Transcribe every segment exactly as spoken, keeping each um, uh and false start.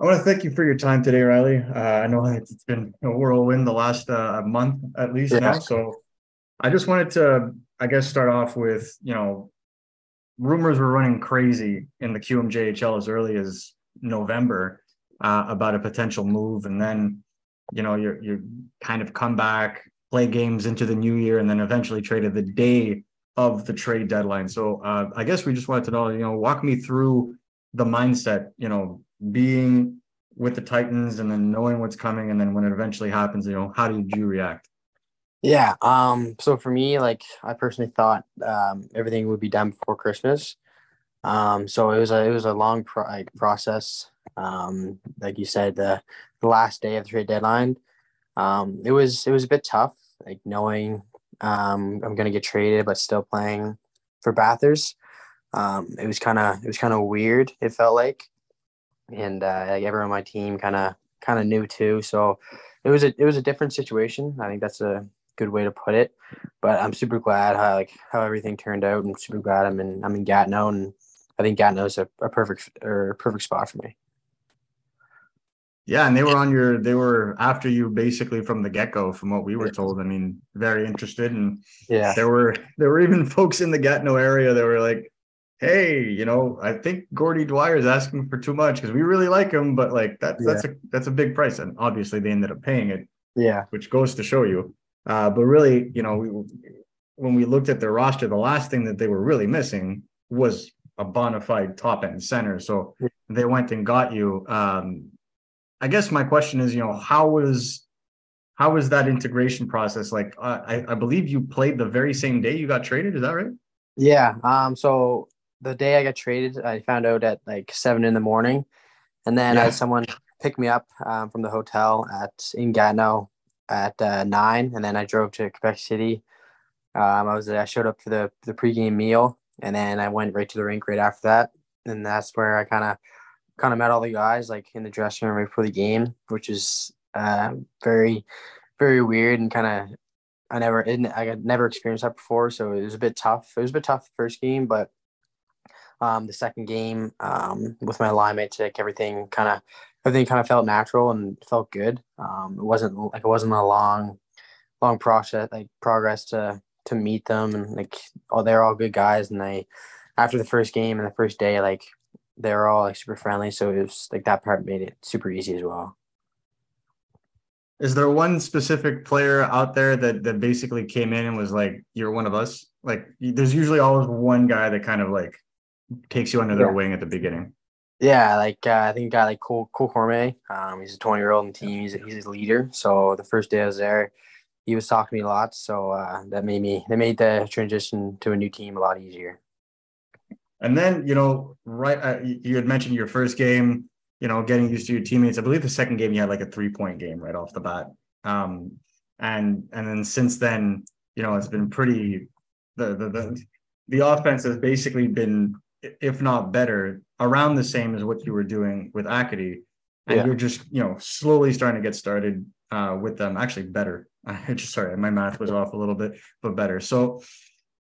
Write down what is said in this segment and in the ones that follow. I want to thank you for your time today, Riley. Uh, I know it's been a whirlwind the last uh, month at least yeah. now. So I just wanted to, I guess, start off with, you know, rumors were running crazy in the Q M J H L as early as November uh, about a potential move. And then, you know, you're, you're kind of come back, play games into the new year, and then eventually traded the day of the trade deadline. So uh, I guess we just wanted to know, you know, walk me through the mindset, you know, being with the Titans and then knowing what's coming. And then when it eventually happens, you know, how did you react? Yeah. Um, so for me, like, I personally thought um, everything would be done before Christmas. Um, so it was a, it was a long pro- like process. Um, like you said, the, the last day of the trade deadline, um, it was, it was a bit tough, like knowing um, I'm going to get traded, but still playing for Bathurst. Um, it was kind of, it was kind of weird. It felt like, and uh, like everyone on my team kind of, kind of knew too. So it was a, it was a different situation. I think that's a good way to put it, but I'm super glad how like how everything turned out. I'm super glad I'm in I'm in Gatineau, and I think Gatineau is a, a perfect or a perfect spot for me. Yeah, and they were on your they were after you basically from the get-go, from what we were told. I mean, very interested, and yeah, there were there were even folks in the Gatineau area that were like, hey, you know, I think Gordy Dwyer is asking for too much because we really like him, but like that's yeah. that's a that's a big price, and obviously they ended up paying it. Yeah, which goes to show you. Uh, but really, you know, we, when we looked at their roster, the last thing that they were really missing was a bona fide top end center. So they went and got you. Um, I guess my question is, you know, how was how was that integration process? Like, I, I believe you played the very same day you got traded. Is that right? Yeah. Um. So the day I got traded, I found out at like seven in the morning, and then yeah. I had someone pick me up um, from the hotel at in Gatineau at uh, nine, and then I drove to Quebec City. Um, I was I showed up for the the pregame meal, and then I went right to the rink right after that, and that's where I kind of kind of met all the guys like in the dressing room right before the game, which is uh, very very weird and kind of I never it, I had never experienced that before, so it was a bit tough. It was a bit tough the first game, but um, the second game um, with my line mates, like everything kind of. Everything kind of felt natural and felt good. Um, it wasn't like it wasn't a long, long process, like progress to to meet them, and like oh, they're all good guys. And I, after the first game and the first day, like they were all like super friendly. So it was like that part made it super easy as well. Is there one specific player out there that that basically came in and was like, "You're one of us"? Like, there's usually always one guy that kind of like takes you under their yeah. wing at the beginning. Yeah, like uh, I think a guy like Cole, Cole Cormier, um, he's a twenty-year-old on the team. He's a, he's a leader. So the first day I was there, he was talking to me a lot. So uh, that made me that made the transition to a new team a lot easier. And then, you know, right, uh, you had mentioned your first game, you know, getting used to your teammates. I believe the second game you had like a three-point game right off the bat. Um, and and then since then, you know, it's been pretty the the the, the offense has basically been, if not better, around the same as what you were doing with Acadie, and yeah. you're just, you know, slowly starting to get started uh, with them. Actually, better. I just sorry, my math was off a little bit, but better. So,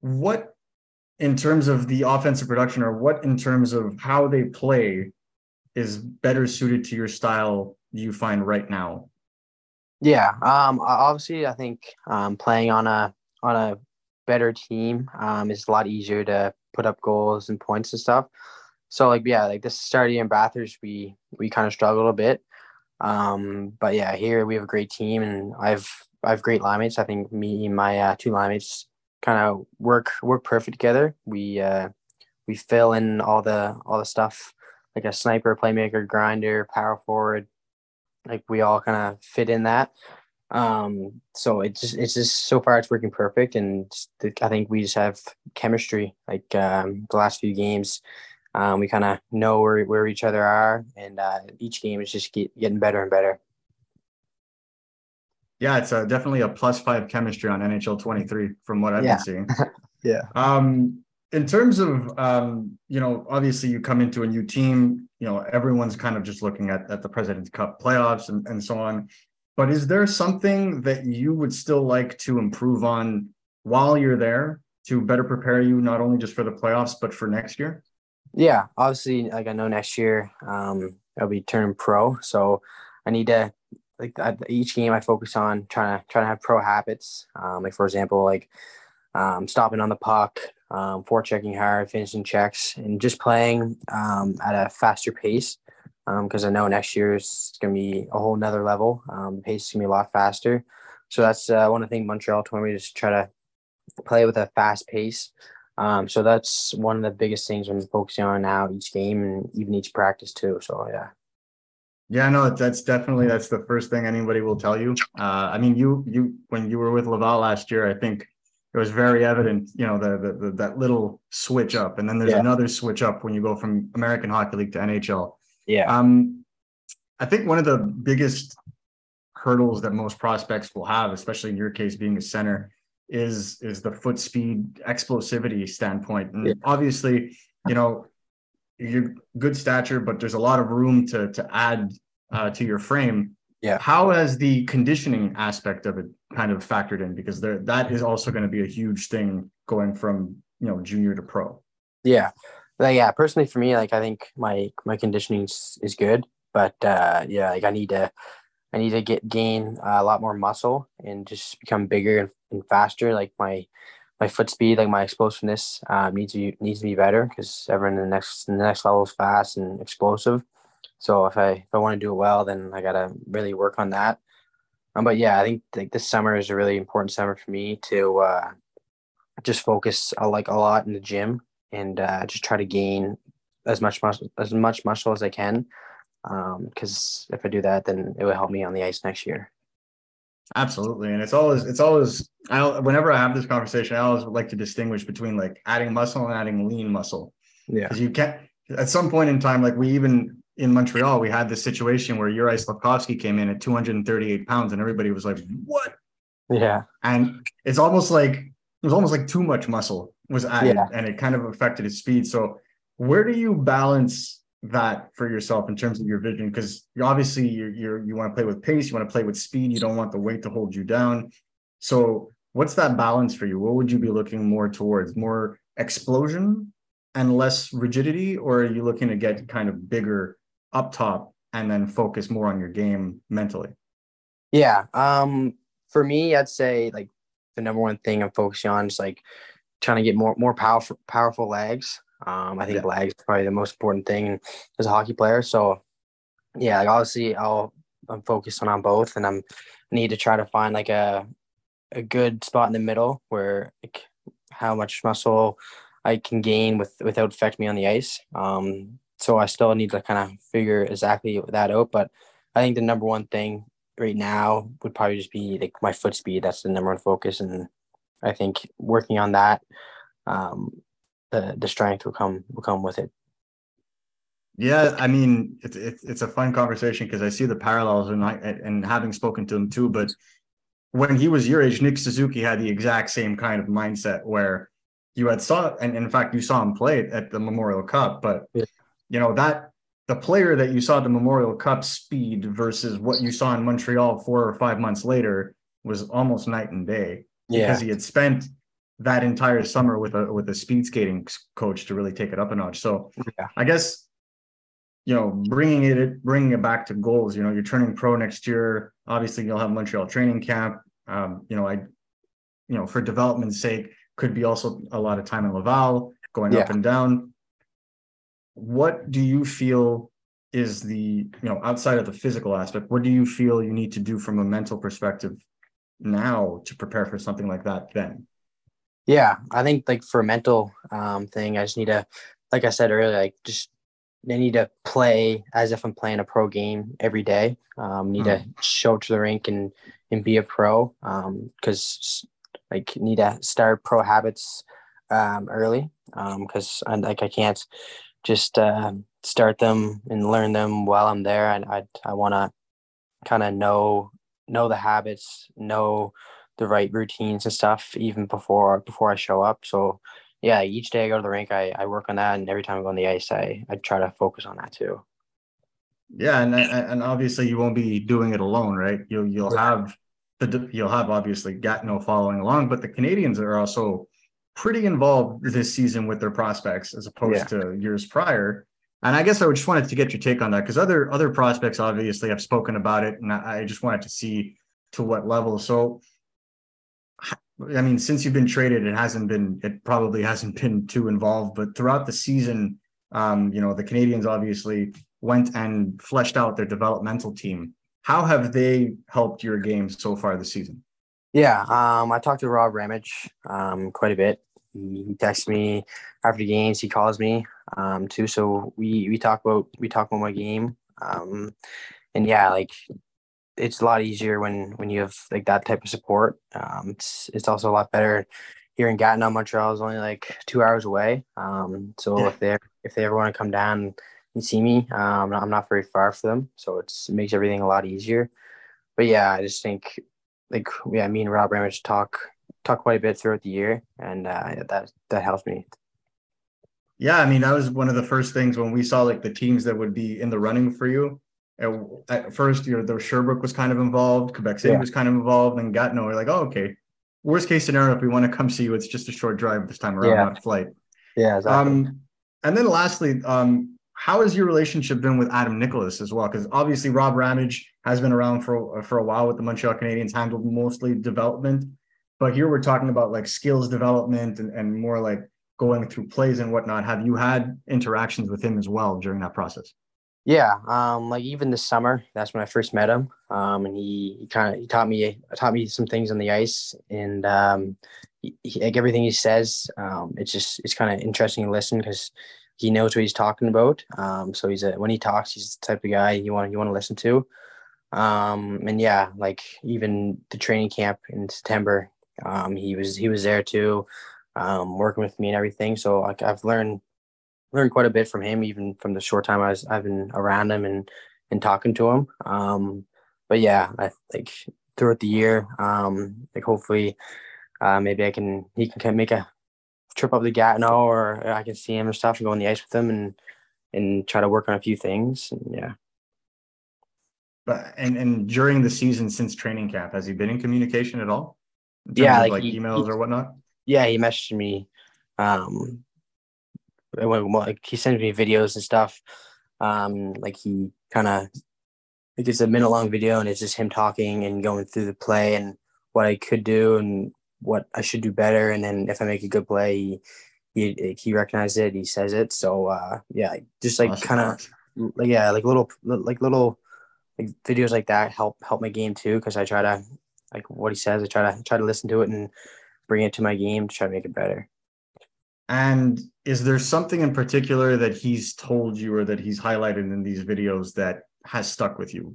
what in terms of the offensive production, or what in terms of how they play, is better suited to your style you find right now? Yeah, um, obviously, I think um, playing on a on a better team um, is a lot easier to put up goals and points and stuff. So like, yeah, like this starting in Bathurst, we, we kind of struggled a bit. Um, but yeah, here we have a great team, and I've, I've great linemates. I think me and my uh, two linemates kind of work, work perfect together. We, uh, we fill in all the, all the stuff, like a sniper, playmaker, grinder, power forward. Like we all kind of fit in that. Um, so it's just, it's just so far it's working perfect. And I think we just have chemistry, like um, the last few games. Um, we kind of know where where each other are, and uh, each game is just get, getting better and better. Yeah, it's a, definitely a plus five chemistry on N H L twenty-three from what I've yeah. been seeing. yeah. Um, in terms of, um, you know, obviously you come into a new team, you know, everyone's kind of just looking at, at the President's Cup playoffs and, and so on. But is there something that you would still like to improve on while you're there to better prepare you, not only just for the playoffs, but for next year? Yeah, obviously, like I know next year, um, I'll be turning pro. So I need to, like, I, each game I focus on trying to trying to have pro habits. Um, like for example, like um, stopping on the puck, um, forechecking hard, finishing checks, and just playing um, at a faster pace. Because um, I know next year it's going to be a whole nother level. Um, pace is going to be a lot faster. So that's uh, one of the things Montreal told me, just try to play with a fast pace. Um, so that's one of the biggest things I'm focusing on now, each game and even each practice too. So, yeah. Yeah, no, that's definitely, that's the first thing anybody will tell you. Uh, I mean, you, you, when you were with Laval last year, I think it was very evident, you know, the, the, the that little switch up. And then there's yeah. another switch up when you go from American Hockey League to N H L. Yeah. Um, I think one of the biggest hurdles that most prospects will have, especially in your case being a center, is is the foot speed explosivity standpoint. And yeah. obviously, you know, you're good stature, but there's a lot of room to to add uh, to your frame. Yeah. How has the conditioning aspect of it kind of factored in? Because there, that is also going to be a huge thing going from, you know, junior to pro. Yeah. Like, yeah, personally for me, like, I think my my conditioning is good, but uh, yeah, like I need to I need to get gain a lot more muscle and just become bigger and, and faster. Like my my foot speed, like my explosiveness um, needs to be, needs to be better, because everyone in the next in the next level is fast and explosive. So if I if I want to do it well, then I gotta really work on that. Um, but yeah, I think like this summer is a really important summer for me to uh, just focus uh, like a lot in the gym. And uh, just try to gain as much muscle as much muscle as I can, because um, if I do that, then it will help me on the ice next year. Absolutely, and it's always it's always I whenever I have this conversation, I always would like to distinguish between like adding muscle and adding lean muscle. Yeah, because you can't at some point in time, like we even in Montreal, we had this situation where Yuri Lipkovsky came in at two hundred thirty-eight pounds, and everybody was like, "What?" Yeah, and it's almost like it was almost like too much muscle was added, yeah. and it kind of affected his speed. So where do you balance that for yourself in terms of your vision? Because obviously you're, you're, you want to play with pace, you want to play with speed, you don't want the weight to hold you down. So what's that balance for you? What would you be looking more towards? More explosion and less rigidity? Or are you looking to get kind of bigger up top and then focus more on your game mentally? Yeah. Um, for me, I'd say like the number one thing I'm focusing on is like, trying to get more more powerful powerful legs. Um, I think yeah. legs is probably the most important thing as a hockey player. So, yeah, like obviously I'll I'm focused on, on both, and I'm I need to try to find like a a good spot in the middle where like how much muscle I can gain with without affecting me on the ice. Um, so I still need to kind of figure exactly that out. But I think the number one thing right now would probably just be like my foot speed. That's the number one focus, and I think working on that, um, the the strength will come will come with it. Yeah, I mean, it's it's, it's a fun conversation because I see the parallels, and I and having spoken to him too. But when he was your age, Nick Suzuki had the exact same kind of mindset where you had saw, and in fact, you saw him play at the Memorial Cup. But yeah. you know that the player that you saw at the Memorial Cup speed versus what you saw in Montreal four or five months later was almost night and day. Yeah. Because he had spent that entire summer with a with a speed skating coach to really take it up a notch. So yeah. I guess, you know, bringing it bringing it back to goals. You know, you're turning pro next year. Obviously, you'll have Montreal training camp. Um, you know, I, you know, for development's sake, could be also a lot of time in Laval, going yeah. up and down. What do you feel is the, you know, outside of the physical aspect, what do you feel you need to do from a mental perspective now to prepare for something like that then? Yeah, I think like for a mental um thing, I just need to, like I said earlier, like just I need to play as if I'm playing a pro game every day. Um need mm-hmm. to show to the rink and and be a pro, um because like need to start pro habits um early, um because I like I can't just uh, start them and learn them while I'm there. And I I want to kind of know know the habits, know the right routines and stuff even before before I show up. So yeah, each day I go to the rink, I, I work on that, and every time I go on the ice, I, I try to focus on that too. Yeah, and and obviously you won't be doing it alone, right? You'll you'll yeah. have the you'll have obviously Gatineau following along, but the Canadians are also pretty involved this season with their prospects as opposed yeah. to years prior. And I guess I just wanted to get your take on that, because other other prospects obviously have spoken about it, and I, I just wanted to see to what level. So, I mean, since you've been traded, it hasn't been, it probably hasn't been too involved, but throughout the season, um, you know, the Canadians obviously went and fleshed out their developmental team. How have they helped your game so far this season? Yeah, um, I talked to Rob Ramage um, quite a bit. He texts me after games. He calls me um, too. So we, we talk about we talk about my game, um, and yeah, like it's a lot easier when, when you have like that type of support. Um, it's it's also a lot better here in Gatineau. Montreal is only like two hours away. Um, so yeah. if they if they ever want to come down and see me, um, I'm not very far from them. So it's, it makes everything a lot easier. But yeah, I just think like yeah, me and Rob Ramage talk. talk quite a bit throughout the year, and uh, that that helped me. Yeah, I mean, that was one of the first things when we saw like the teams that would be in the running for you. At first, you know, the Sherbrooke was kind of involved, Quebec City yeah. was kind of involved, and Gatineau. We're like, oh, okay. Worst case scenario, if we want to come see you, it's just a short drive this time around, yeah. not a flight. Yeah, exactly. Um, and then lastly, um, how has your relationship been with Adam Nicholas as well? Because obviously Rob Ramage has been around for for a while with the Montreal Canadiens, handled mostly development. But here we're talking about like skills development and, and more like going through plays and whatnot. Have you had interactions with him as well during that process? Yeah, um, like even this summer, that's when I first met him, um, and he, he kind of he taught me taught me some things on the ice, and um, he, he, like everything he says, um, it's just it's kind of interesting to listen because he knows what he's talking about. Um, so he's a, when he talks, he's the type of guy you want you want to listen to. Um, and yeah, like even the training camp in September. Um, he was, he was there too, um, working with me and everything. So like, I've learned, learned quite a bit from him, even from the short time I was, I've been around him and, and talking to him. Um, but yeah, I like throughout the year, um, like hopefully, uh, maybe I can, he can kind of make a trip up to Gatineau, or I can see him and stuff and go on the ice with him and, and try to work on a few things. And yeah. But, and, and during the season since training camp, has he been in communication at all? Yeah, like, like he, emails he, or whatnot. Yeah, he messaged me. Um, when, like he sends me videos and stuff. Um, like he kind of like it's a minute long video, and it's just him talking and going through the play and what I could do and what I should do better. And then if I make a good play, he he, he recognizes it. He says it. So uh, yeah, just like awesome. kind of like, yeah, like little like little like videos like that help help my game too, because I try to. Like what he says, I try to try to listen to it and bring it to my game to try to make it better. And is there something in particular that he's told you or that he's highlighted in these videos that has stuck with you?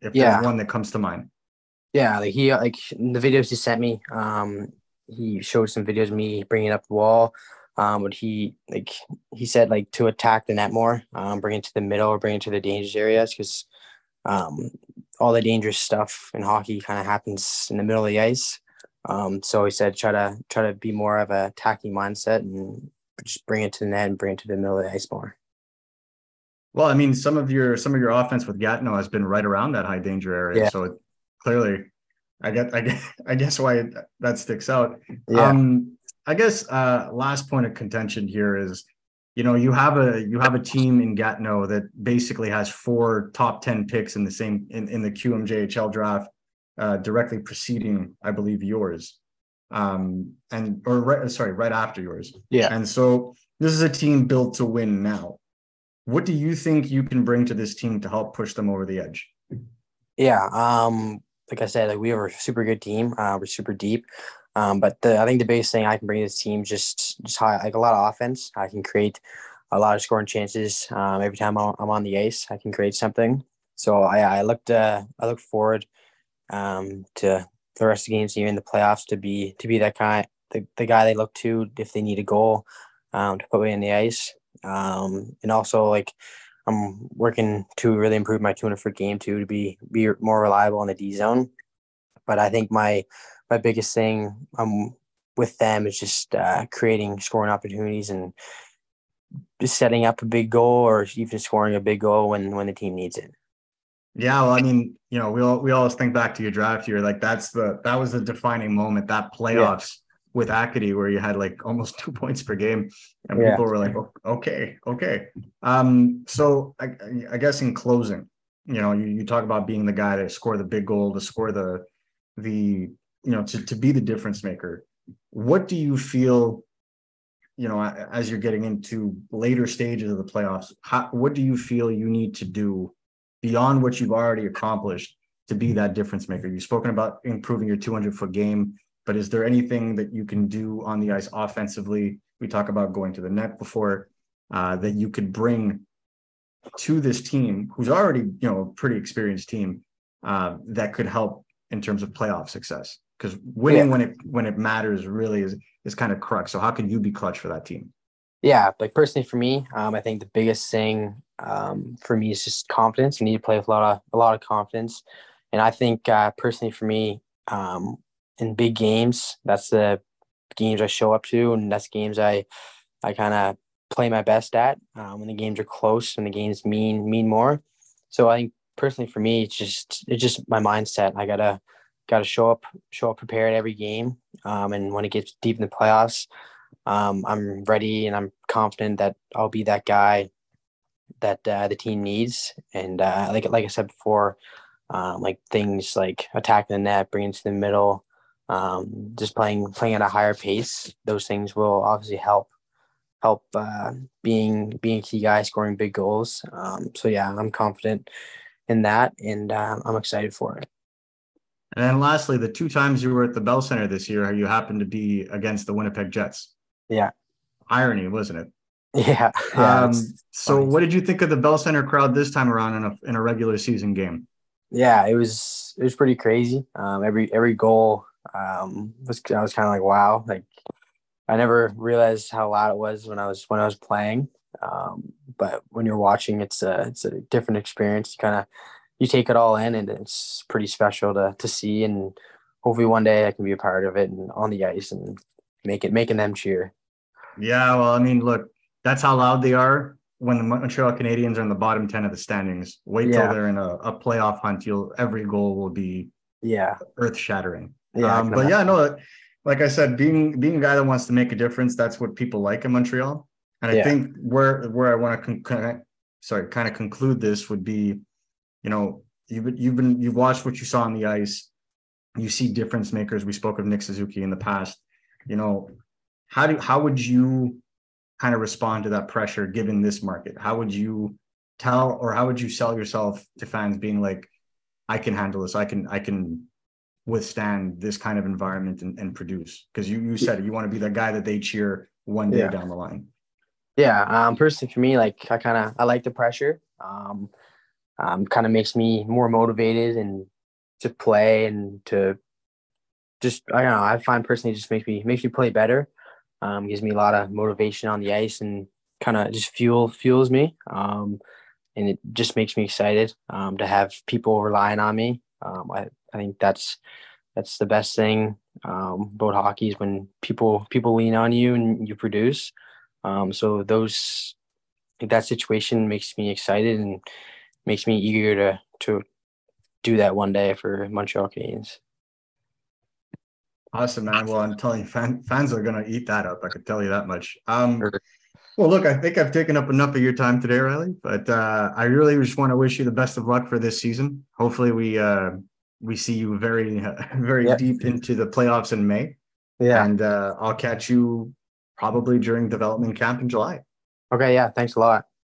If yeah. there's one that comes to mind. Yeah, like he like in the videos he sent me. Um, he showed some videos of me bringing up the wall. Um, but he like he said like to attack the net more, um, bring it to the middle or bring it to the dangerous areas because. Um, all the dangerous stuff in hockey kind of happens in the middle of the ice. Um, so he said, try to try to be more of a attacking mindset and just bring it to the net and bring it to the middle of the ice more. Well, I mean, some of your some of your offense with Gatineau has been right around that high danger area. Yeah. So it, clearly, I get I guess I guess why it, that sticks out. Yeah. Um, I guess uh, last point of contention here is. You know, you have a you have a team in Gatineau that basically has four top ten picks in the same in, in the Q M J H L draft, uh, directly preceding, I believe, yours, um, and or right, sorry, right after yours. Yeah. And so this is a team built to win now. What do you think you can bring to this team to help push them over the edge? Yeah, um, like I said, like we have a super good team. Uh, we're super deep. Um, but the, I think the biggest thing I can bring to this team is just, just high, like a lot of offense. I can create a lot of scoring chances. Um, every time I'm on the ice, I can create something. So I, I looked, uh, I look forward um, to the rest of the games here in the playoffs to be to be that guy, the, the guy they look to if they need a goal um, to put me on the ice. Um, and also, like I'm working to really improve my two hundred foot game too, to be be more reliable in the D zone. But I think my My biggest thing um, with them is just uh, creating scoring opportunities and just setting up a big goal or even scoring a big goal when, when the team needs it. Yeah, well, I mean, you know, we all, we always think back to your draft year. Like that's the that was the defining moment, that playoffs yeah. with Acadie, where you had like almost two points per game, and yeah. people were like, oh, okay, okay. Um, so I, I guess in closing, you know, you, you talk about being the guy to score the big goal, to score the, the, you know, to, to be the difference maker. What do you feel, you know, as you're getting into later stages of the playoffs, how, what do you feel you need to do beyond what you've already accomplished to be that difference maker? You've spoken about improving your two hundred foot game, but is there anything that you can do on the ice offensively? We talk about going to the net before, uh, that you could bring to this team who's already, you know, a pretty experienced team, uh, that could help in terms of playoff success, because winning yeah. when it, when it matters really is, is kind of crux. So how can you be clutch for that team? Yeah. Like personally for me, um, I think the biggest thing, um, for me is just confidence. You need to play with a lot of, a lot of confidence. And I think, uh, personally for me, um, in big games, that's the games I show up to, and that's games I, I kind of play my best at. Um, when the games are close and the games mean mean more. So I think personally for me, it's just it's just my mindset. I gotta gotta show up show up prepared every game. Um, and when it gets deep in the playoffs, um, I'm ready and I'm confident that I'll be that guy that uh, the team needs. And uh, like like I said before, um, like things like attacking the net, bringing it to the middle. Um, just playing playing at a higher pace, those things will obviously help help uh, being being a key guy, scoring big goals. Um, so yeah, I'm confident in that, and uh, I'm excited for it. And then lastly, the two times you were at the Bell Center this year, you happened to be against the Winnipeg Jets. Yeah, irony, wasn't it? Yeah. yeah um, so funny. What did you think of the Bell Center crowd this time around in a in a regular season game? Yeah, it was it was pretty crazy. Um, every every goal. Um, was, I was kind of like, wow, like I never realized how loud it was when I was, when I was playing. Um, but when you're watching, it's a, it's a different experience. You kind of, you take it all in, and it's pretty special to, to see. And hopefully one day I can be a part of it and on the ice and make it, making them cheer. Yeah. Well, I mean, look, that's how loud they are when the Montreal Canadiens are in the bottom ten of the standings. Wait till yeah. they're in a, a playoff hunt. You'll, every goal will be yeah earth shattering. Yeah, um, but yeah, no, like I said, being being a guy that wants to make a difference, that's what people like in Montreal. And I yeah. think where where I want to con- con- sorry, kind of conclude this would be, you know, you've you've been you've watched what you saw on the ice. You see difference makers. We spoke of Nick Suzuki in the past. You know, how do how would you kind of respond to that pressure given this market? How would you tell or how would you sell yourself to fans being like, I can handle this. I can I can. withstand this kind of environment and, and produce, because you you said you want to be the guy that they cheer one day yeah. down the line. Yeah, um, personally for me, like I kind of I like the pressure. Um, um, kind of makes me more motivated and to play and to just I don't know. I find personally just makes me makes me play better. Um, gives me a lot of motivation on the ice and kind of just fuel fuels me. Um, and it just makes me excited um, to have people relying on me. Um, I. I think that's that's the best thing um, about hockey is when people people lean on you and you produce. Um, so those that situation makes me excited and makes me eager to to do that one day for Montreal Canadiens. Awesome, man. Well, I'm telling you, fan, fans are going to eat that up. I can tell you that much. Um, sure. Well, look, I think I've taken up enough of your time today, Riley. But uh, I really just want to wish you the best of luck for this season. Hopefully, we. Uh, We see you very, uh, very yep. deep into the playoffs in May. Yeah. And uh, I'll catch you probably during development camp in July. Okay. Yeah. Thanks a lot.